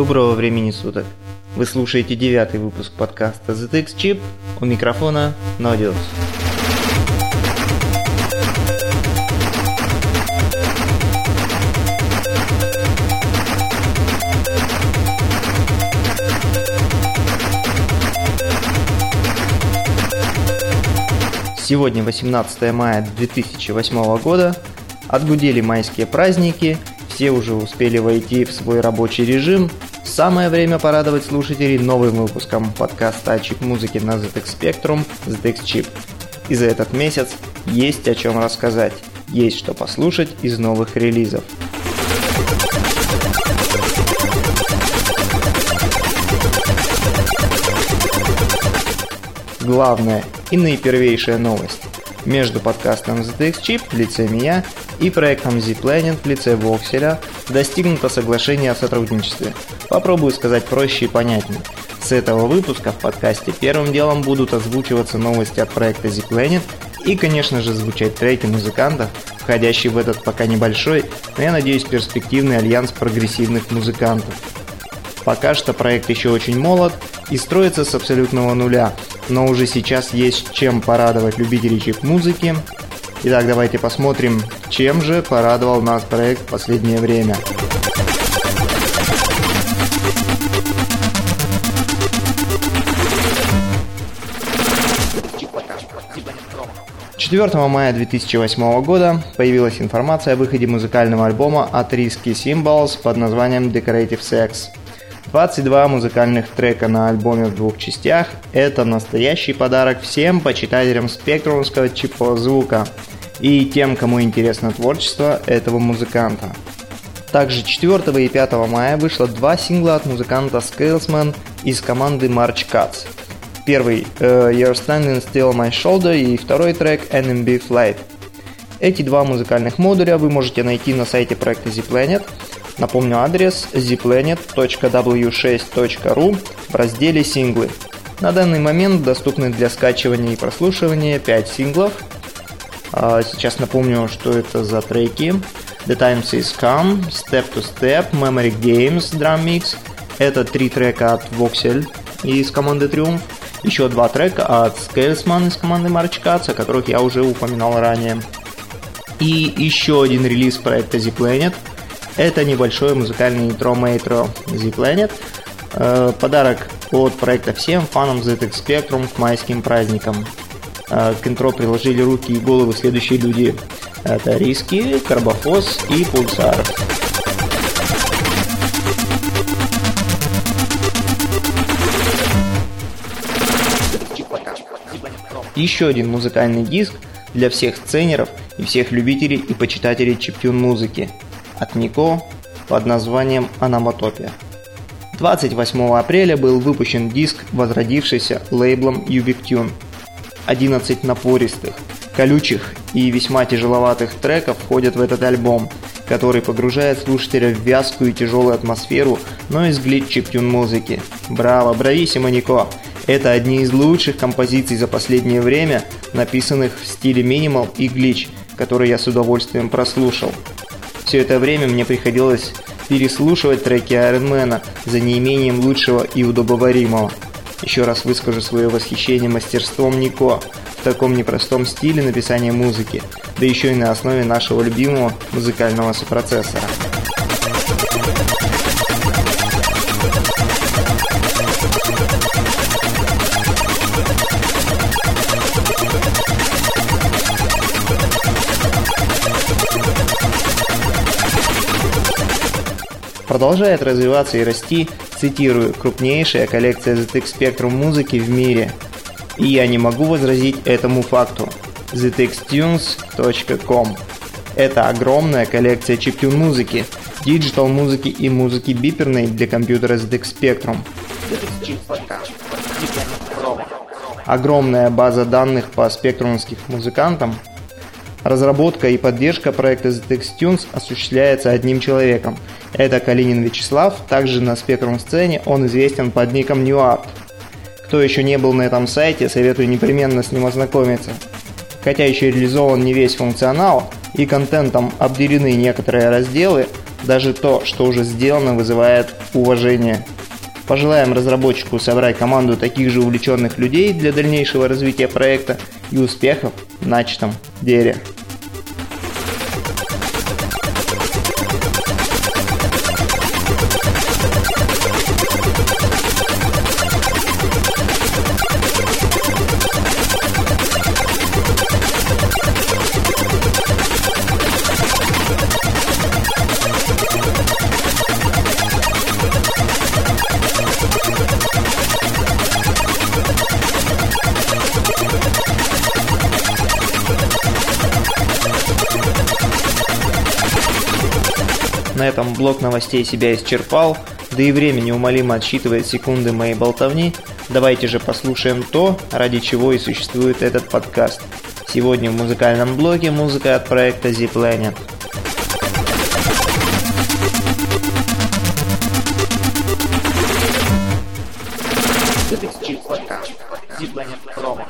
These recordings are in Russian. Доброго времени суток. Вы слушаете 9-й выпуск подкаста ZX-Chip, у микрофона nodeus. Сегодня 18 мая 2008 года, отгудели майские праздники, все уже успели войти в свой рабочий режим. Самое время порадовать слушателей новым выпуском подкаста о чип-музыке на ZX Spectrum ZX-Chip. И за этот месяц есть о чем рассказать, есть что послушать из новых релизов. Главное и наипервейшая новость. Между подкастом ZX-Chip в лице меня и проектом Z Planet в лице Voxel достигнуто соглашение о сотрудничестве. Попробую сказать проще и понятнее. С этого выпуска в подкасте первым делом будут озвучиваться новости от проекта Z Planet и, конечно же, звучать треки музыкантов, входящие в этот пока небольшой, но, я надеюсь, перспективный альянс прогрессивных музыкантов. Пока что проект еще очень молод и строится с абсолютного нуля, но уже сейчас есть чем порадовать любителей чип-музыки. Итак, давайте посмотрим, чем же порадовал нас проект в последнее время. С 4 мая 2008 года появилась информация о выходе музыкального альбома от riskej^symbols под названием Decorative Sex. 22 музыкальных трека на альбоме в двух частях – это настоящий подарок всем почитателям спектрумского чипового звука и тем, кому интересно творчество этого музыканта. Также 4 и 5 мая вышло два сингла от музыканта Scalesmann из команды March Cats. Первый You're Standing Still on My Shoulder и второй трек NMB Flight. Эти два музыкальных модуля вы можете найти на сайте проекта The Planet. Напомню адрес ziplanet.w6.ru в разделе «Синглы». На данный момент доступны для скачивания и прослушивания 5 синглов. Сейчас напомню, что это за треки. The Times is Come, Step to Step, Memory Games, Drum Mix. Это 3 трека от Voxel из команды Triumph. Еще 2 трека от Scalesmann из команды March Cats, о которых я уже упоминал ранее. И еще один релиз проекта Z Planet. Это небольшое музыкальное интро-мейтро Z Planet. Подарок от проекта всем фанам ZX Spectrum к майским праздникам. К интро приложили руки и головы следующие люди. Это Риски, Карбофос и Пульсар. Еще один музыкальный диск для всех сценеров и всех любителей и почитателей чиптюн музыки от Нико под названием «Onomatopoia». 28 апреля был выпущен диск, возродившийся лейблом Ubiquitune. 11 напористых, колючих и весьма тяжеловатых треков входят в этот альбом, который погружает слушателя в вязкую и тяжелую атмосферу, но из глит чиптюн музыки. Браво, брависсимо, Нико! Это одни из лучших композиций за последнее время, написанных в стиле минимал и глич, которые я с удовольствием прослушал. Все это время мне приходилось переслушивать треки Iron Man за неимением лучшего и удобоваримого. Еще раз выскажу свое восхищение мастерством Нико в таком непростом стиле написания музыки, да еще и на основе нашего любимого музыкального сопроцессора. Продолжает развиваться и расти, цитирую, крупнейшая коллекция ZX Spectrum музыки в мире. И я не могу возразить этому факту. ZXTunes.com. Это огромная коллекция чиптюн музыки, диджитал музыки и музыки биперной для компьютера ZX Spectrum. Огромная база данных по спектрумским музыкантам. Разработка и поддержка проекта ZXTunes осуществляется одним человеком. Это Калинин Вячеслав, также на спектрум-сцене он известен под ником NewArt. Кто еще не был на этом сайте, советую непременно с ним ознакомиться. Хотя еще реализован не весь функционал и контентом обделены некоторые разделы, Даже то, что уже сделано, вызывает уважение. Пожелаем разработчику собрать команду таких же увлеченных людей для дальнейшего развития проекта и успехов в начатом деле. На этом блок новостей себя исчерпал, да и время неумолимо отсчитывает секунды моей болтовни. Давайте же послушаем то, ради чего и существует этот подкаст. Сегодня в музыкальном блоге музыка от проекта Z Planet. ZX-Chip подкаст. Z Planet промо.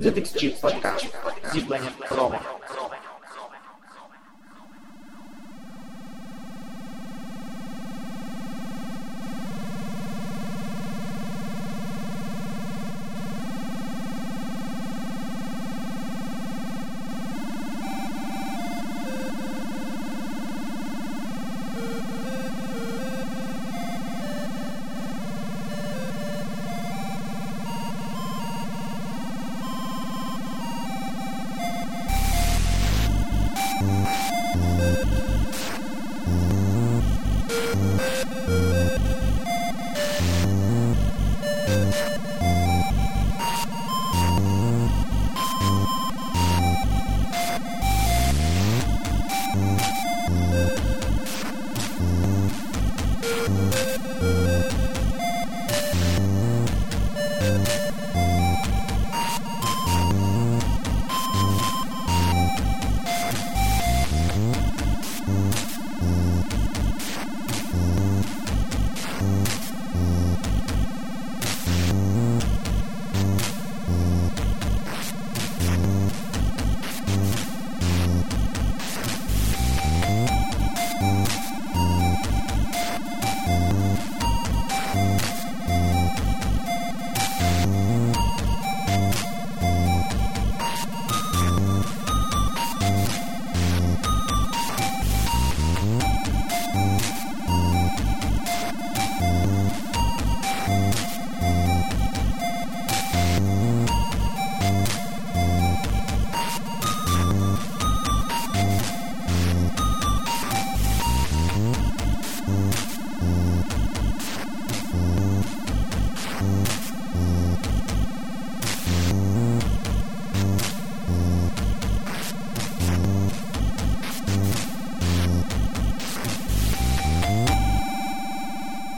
ZX-Chip подкаст, ZiPlanet промо.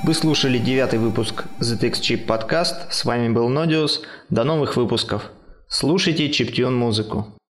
Вы слушали 9-й выпуск ZX-Chip подкаст. С вами был nodeus. До новых выпусков. Слушайте чиптюн музыку.